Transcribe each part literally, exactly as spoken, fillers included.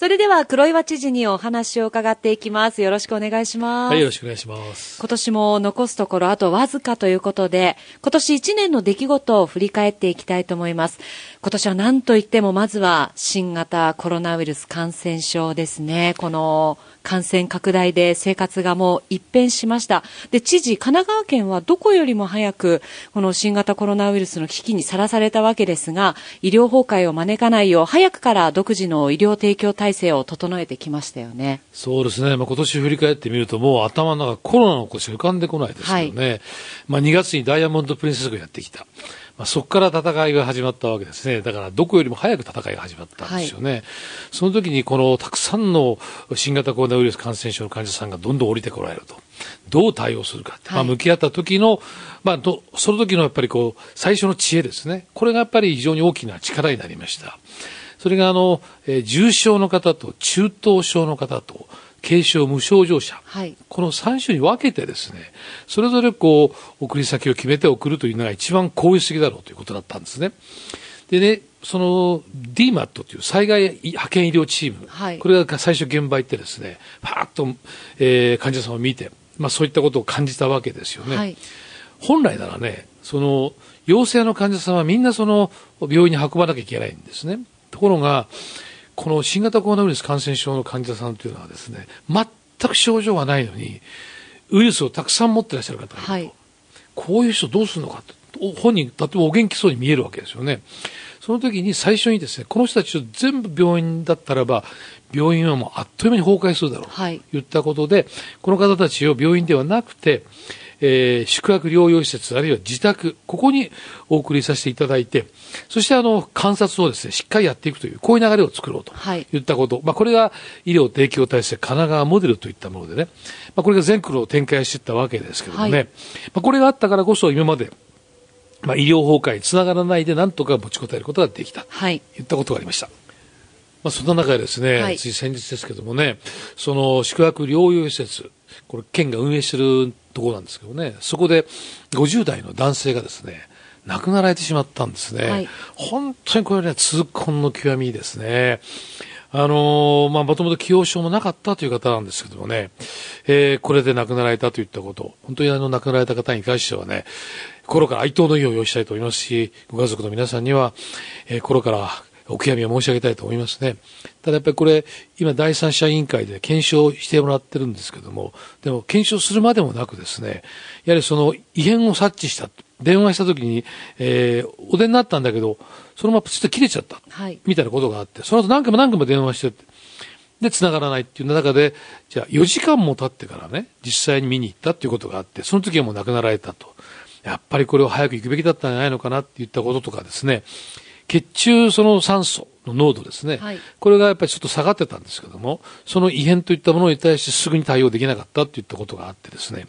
それでは黒岩知事にお話を伺っていきます。よろしくお願いします。はい、よろしくお願いします。今年も残すところあとわずかということで、今年いちねんの出来事を振り返っていきたいと思います。今年は何といってもまずは新型コロナウイルス感染症ですね。この感染拡大で生活がもう一変しました。で、知事、神奈川県はどこよりも早くこの新型コロナウイルスの危機にさらされたわけですが、医療崩壊を招かないよう早くから独自の医療提供体制を整えてきましたよね。そうですね。まあ、今年振り返ってみるともう頭の中コロナのことしか浮かんでこないですよね。はい。まあ、にがつにダイヤモンドプリンセスがやってきた。まあ、そこから戦いが始まったわけですね。だからどこよりも早く戦いが始まったんですよね。はい。その時にこのたくさんの新型コロナウイルス感染症の患者さんがどんどん降りてこられると。どう対応するか、まあ、向き合った時の、はい、まあ、どその時のやっぱりこう最初の知恵ですね。これがやっぱり非常に大きな力になりました。それがあの、えー、重症の方と中等症の方と軽症無症状者、はい、このさん種に分けてですね、それぞれこう送り先を決めて送るというのが一番効率的だろうということだったんですね。でね、その ディーマット という災害派遣医療チーム、はい、これが最初現場行ってですね、パーッと、えー、患者さんを見て、まあ、そういったことを感じたわけですよね。はい、本来ならね、その陽性の患者さんはみんなその病院に運ばなきゃいけないんですね。ところがこの新型コロナウイルス感染症の患者さんというのはですね、全く症状がないのにウイルスをたくさん持っていらっしゃる方がいると、はい、こういう人どうするのかと、本人とってもお元気そうに見えるわけですよね。その時に最初にですね、この人たちを全部病院だったらば病院はもうあっという間に崩壊するだろうと言ったことで、はい、この方たちを病院ではなくて、えー、宿泊療養施設あるいは自宅、ここにお送りさせていただいて、そしてあの観察をですねしっかりやっていくという、こういう流れを作ろうと言ったこと、はい、まあ、これが医療提供体制神奈川モデルといったものでね、まあ、これが全国を展開していったわけですけどもね、はい、まあ、これがあったからこそ今まで、まあ、医療崩壊につながらないでなんとか持ちこたえることができたと言ったことがありました。はい。まあ、そんな中でですね、はい、つい先日ですけどもね、その宿泊療養施設、これ県が運営しているところなんですけどね、そこでごじゅう代の男性がですね、亡くなられてしまったんですね。はい、本当にこれはね、痛恨の極みですね。あのー、まあ、もともと既往症もなかったという方なんですけどもね、えー、これで亡くなられたといったこと、本当にあの亡くなられた方に関してはね、心から哀悼の意を要したいと思いますし、ご家族の皆さんには、えー、心からお悔やみを申し上げたいと思いますね。ただやっぱりこれ、今第三者委員会で検証してもらってるんですけども、でも検証するまでもなくですね、やはりその異変を察知したと。電話した時に、えー、お出になったんだけど、そのままプチッと切れちゃった。はい、みたいなことがあって、その後何回も何回も電話してって、で、繋がらないっていう中で、じゃあよじかんも経ってからね、実際に見に行ったっていうことがあって、その時はもう亡くなられたと。やっぱりこれを早く行くべきだったんじゃないのかなって言ったこととかですね、血中その酸素の濃度ですね、はい、これがやっぱりちょっと下がってたんですけども、その異変といったものに対してすぐに対応できなかったといったことがあってですね、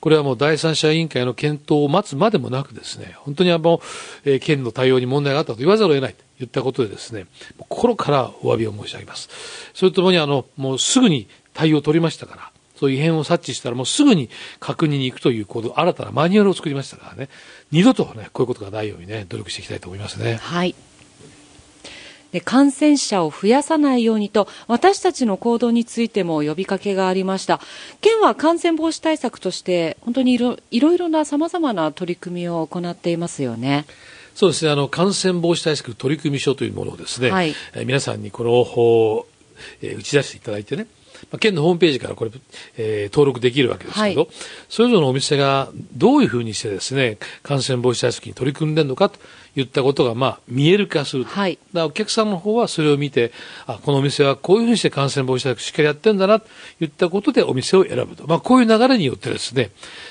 これはもう第三者委員会の検討を待つまでもなくですね、本当にあの、えー、県の対応に問題があったと言わざるを得ないといったことでですね、心からお詫びを申し上げます。それとともにあのもうすぐに対応を取りましたから。そういう異変を察知したらもうすぐに確認に行くというこう新たなマニュアルを作りましたからね、二度とねこういうことがないようにね努力していきたいと思いますね。はい。で、感染者を増やさないようにと私たちの行動についても呼びかけがありました。県は感染防止対策として本当にいろいろなさまざまな取り組みを行っていますよね。そうですね、あの感染防止対策取り組み書というものをですね、はい、えー、皆さんにこの方、えー、打ち出していただいてね、県のホームページからこれ、えー、登録できるわけですけど、はい、それぞれのお店がどういうふうにしてですね、感染防止対策に取り組んでるのかといったことが、まあ、見える化すると。はい、だからお客さんの方はそれを見て、あ、このお店はこういうふうにして感染防止対策しっかりやってるんだなといったことでお店を選ぶと。まあ、こういう流れによってですね、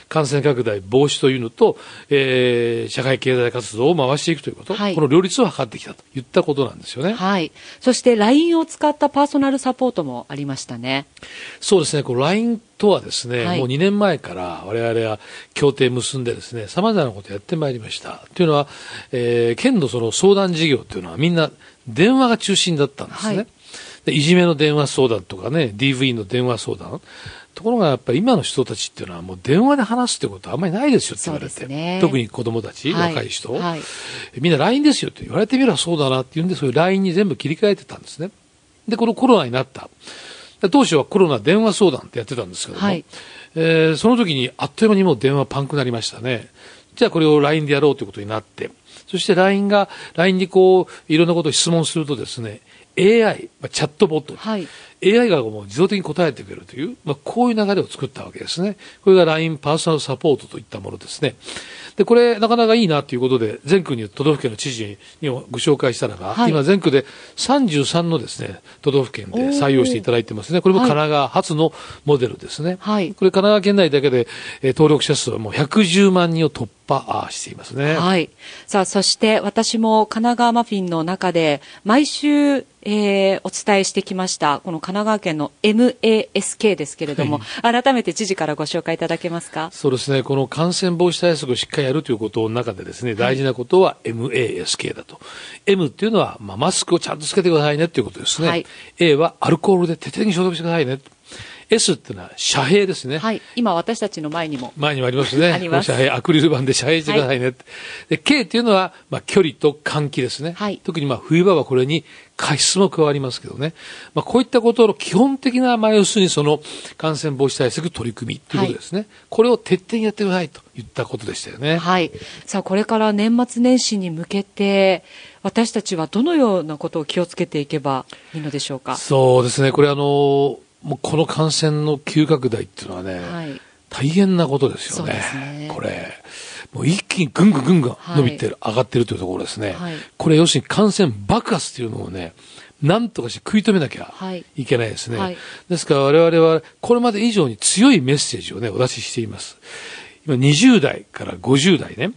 感染拡大防止というのと、えー、社会経済活動を回していくということ、はい、この両立を図ってきたといったことなんですよね。はい、そして ライン を使ったパーソナルサポートもありましたね。そうですね、この ライン とはですね、はい、もうにねんまえから我々は協定結んでですね、様々なことをやってまいりました。というのは、えー、県のその相談事業というのはみんな電話が中心だったんですね。はい、で、いじめの電話相談とかね、ディーブイ の電話相談。ところがやっぱり今の人たちっていうのはもう電話で話すってことはあんまりないですよって言われて、ね、特に子供たち、はい、若い人、はい、みんな ライン ですよって言われてみればそうだなっていうんで、そういう ライン に全部切り替えてたんですね。で、このコロナになった。当初はコロナ電話相談ってやってたんですけども、はい、えー、その時にあっという間にもう電話パンクになりましたね。じゃあこれを ライン でやろうということになって、そして ライン が、ライン にこう、いろんなことを質問するとですね、エーアイ、チャットボット、はい、エーアイ がもう自動的に答えてくれるという、まあ、こういう流れを作ったわけですね。これが ライン パーソナルサポートといったものですね。で、これなかなかいいなということで、全区に都道府県の知事にご紹介したらば、はい、今全区でさんじゅうさんのですね、都道府県で採用していただいてますね。これも神奈川初のモデルですね。はい、これ神奈川県内だけで、えー、登録者数はもうひゃくじゅうまんにんを突破していますね。はい。さあ、そして私も神奈川マフィンの中で、毎週、えー、お伝えしてきました、この神奈川県の マスク ですけれども、はい、改めて知事からご紹介いただけますか。そうですね、この感染防止対策をしっかりやるということの中でですね、大事なことは マスク だと。はい、M っていうのは、まあ、マスクをちゃんとつけてくださいねということですね。はい、A はアルコールで徹底的に消毒してくださいね。S っていうのは遮蔽ですね。はい。今私たちの前にも。前にもありますね。あります。遮蔽、アクリル板で遮蔽してくださいね。はい、で、K っていうのは、まあ、距離と換気ですね。はい。特にまあ、冬場はこれに加湿も加わりますけどね。まあ、こういったことの基本的な、まあ、要するにその、感染防止対策取り組みということですね。はい、これを徹底にやってくださいと言ったことでしたよね。はい。さあ、これから年末年始に向けて、私たちはどのようなことを気をつけていけばいいのでしょうか。そうですね。これあの、もうこの感染の急拡大っていうのはね、はい、大変なことですよね。そうですね。これ、もう一気にぐんぐんぐんぐん伸びてる、はい、上がってるというところですね。はい、これ要するに感染爆発っていうのをね、なんとかして食い止めなきゃいけないですね。はい、ですから我々はこれまで以上に強いメッセージをね、お出ししています。今にじゅう代からごじゅう代ね、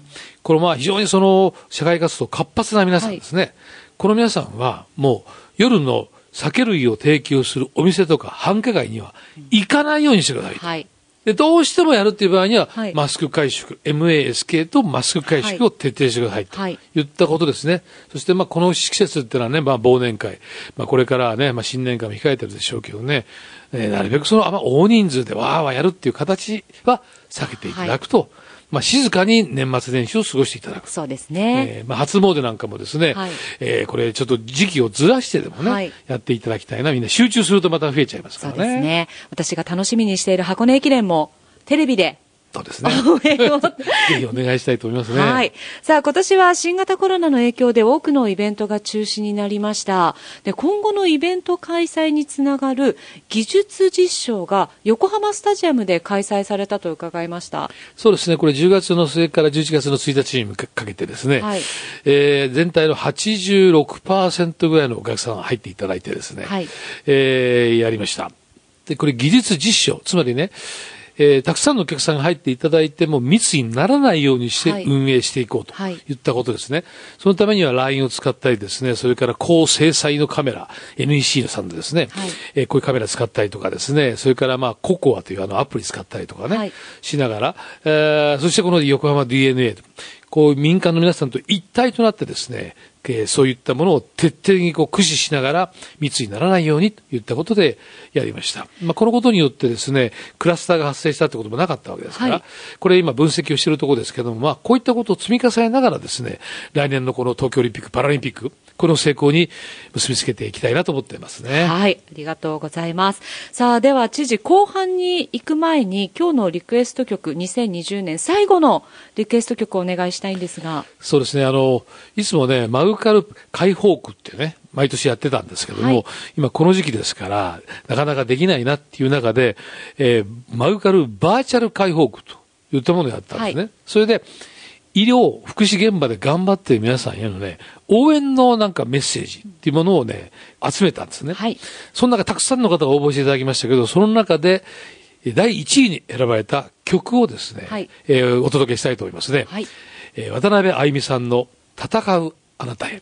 これまあ非常にその社会活動活発な皆さんですね。はい、この皆さんはもう夜の酒類を提供するお店とか繁華街には行かないようにしてください。はい。で、どうしてもやるっていう場合には、はい、マスク会食、マスク とマスク会食を徹底してくださいと言ったことですね。はい、そして、まあ、この季節ってのはね、まあ、忘年会、まあ、これからはね、まあ、新年会も控えてるでしょうけどね、えー、なるべくその、あま大人数でわーわーやるっていう形は避けていただくと、はい、まあ、静かに年末年始を過ごしていただく。そうですね。えー、まあ、初詣なんかもですね、はい、えー、これちょっと時期をずらしてでもね、はい、やっていただきたいな。みんな集中するとまた増えちゃいますからね。そうですね。私が楽しみにしている箱根駅伝も、テレビで、そうですね。応援を。ぜひお願いしたいと思いますね。はい。さあ、今年は新型コロナの影響で多くのイベントが中止になりました。で、今後のイベント開催につながる技術実証が横浜スタジアムで開催されたと伺いました。そうですね。これじゅうがつの末からじゅういちがつのついたちにかけてですね、はい、えー、全体の はちじゅうろくパーセント ぐらいのお客さんが入っていただいてですね、はい、えー、やりました。で、これ技術実証、つまりね、えー、たくさんのお客さんが入っていただいても密にならないようにして運営していこうといったことですね。はいはい、そのためには ライン を使ったりですね、それから高精細のカメラ、エヌイーシー さんでですね、はい、えー、こういうカメラ使ったりとかですね、それからまあ ココア というあのアプリ使ったりとかね、はい、しながら、えー、そしてこの横浜 ディーエヌエー、こう民間の皆さんと一体となってですね、えー、そういったものを徹底的にこう駆使しながら密にならないようにといったことでやりました。まあ、このことによってですね、クラスターが発生したってこともなかったわけですから、はい、これ今分析をしているところですけども、まあ、こういったことを積み重ねながらですね、来年のこの東京オリンピック・パラリンピック、この成功に結びつけていきたいなと思っていますね。はい、ありがとうございます。さあ、では知事、後半に行く前に今日のリクエスト曲、にせんにじゅうねん最後のリクエスト曲をお願いしたいんですが。そうですね、あの、いつもね、マウローカル解放区ってね、毎年やってたんですけども、はい、今この時期ですから、なかなかできないなっていう中で、えー、マウカルバーチャル解放区といったものをやったんですね。はい、それで、医療、福祉現場で頑張っている皆さんへのね、応援のなんかメッセージっていうものをね、集めたんですね。はい、その中、たくさんの方が応募していただきましたけど、その中で、だいいちいに選ばれた曲をですね、はい、えー、お届けしたいと思いますね。はい、えー、渡辺あゆみさんの戦うあなたへ。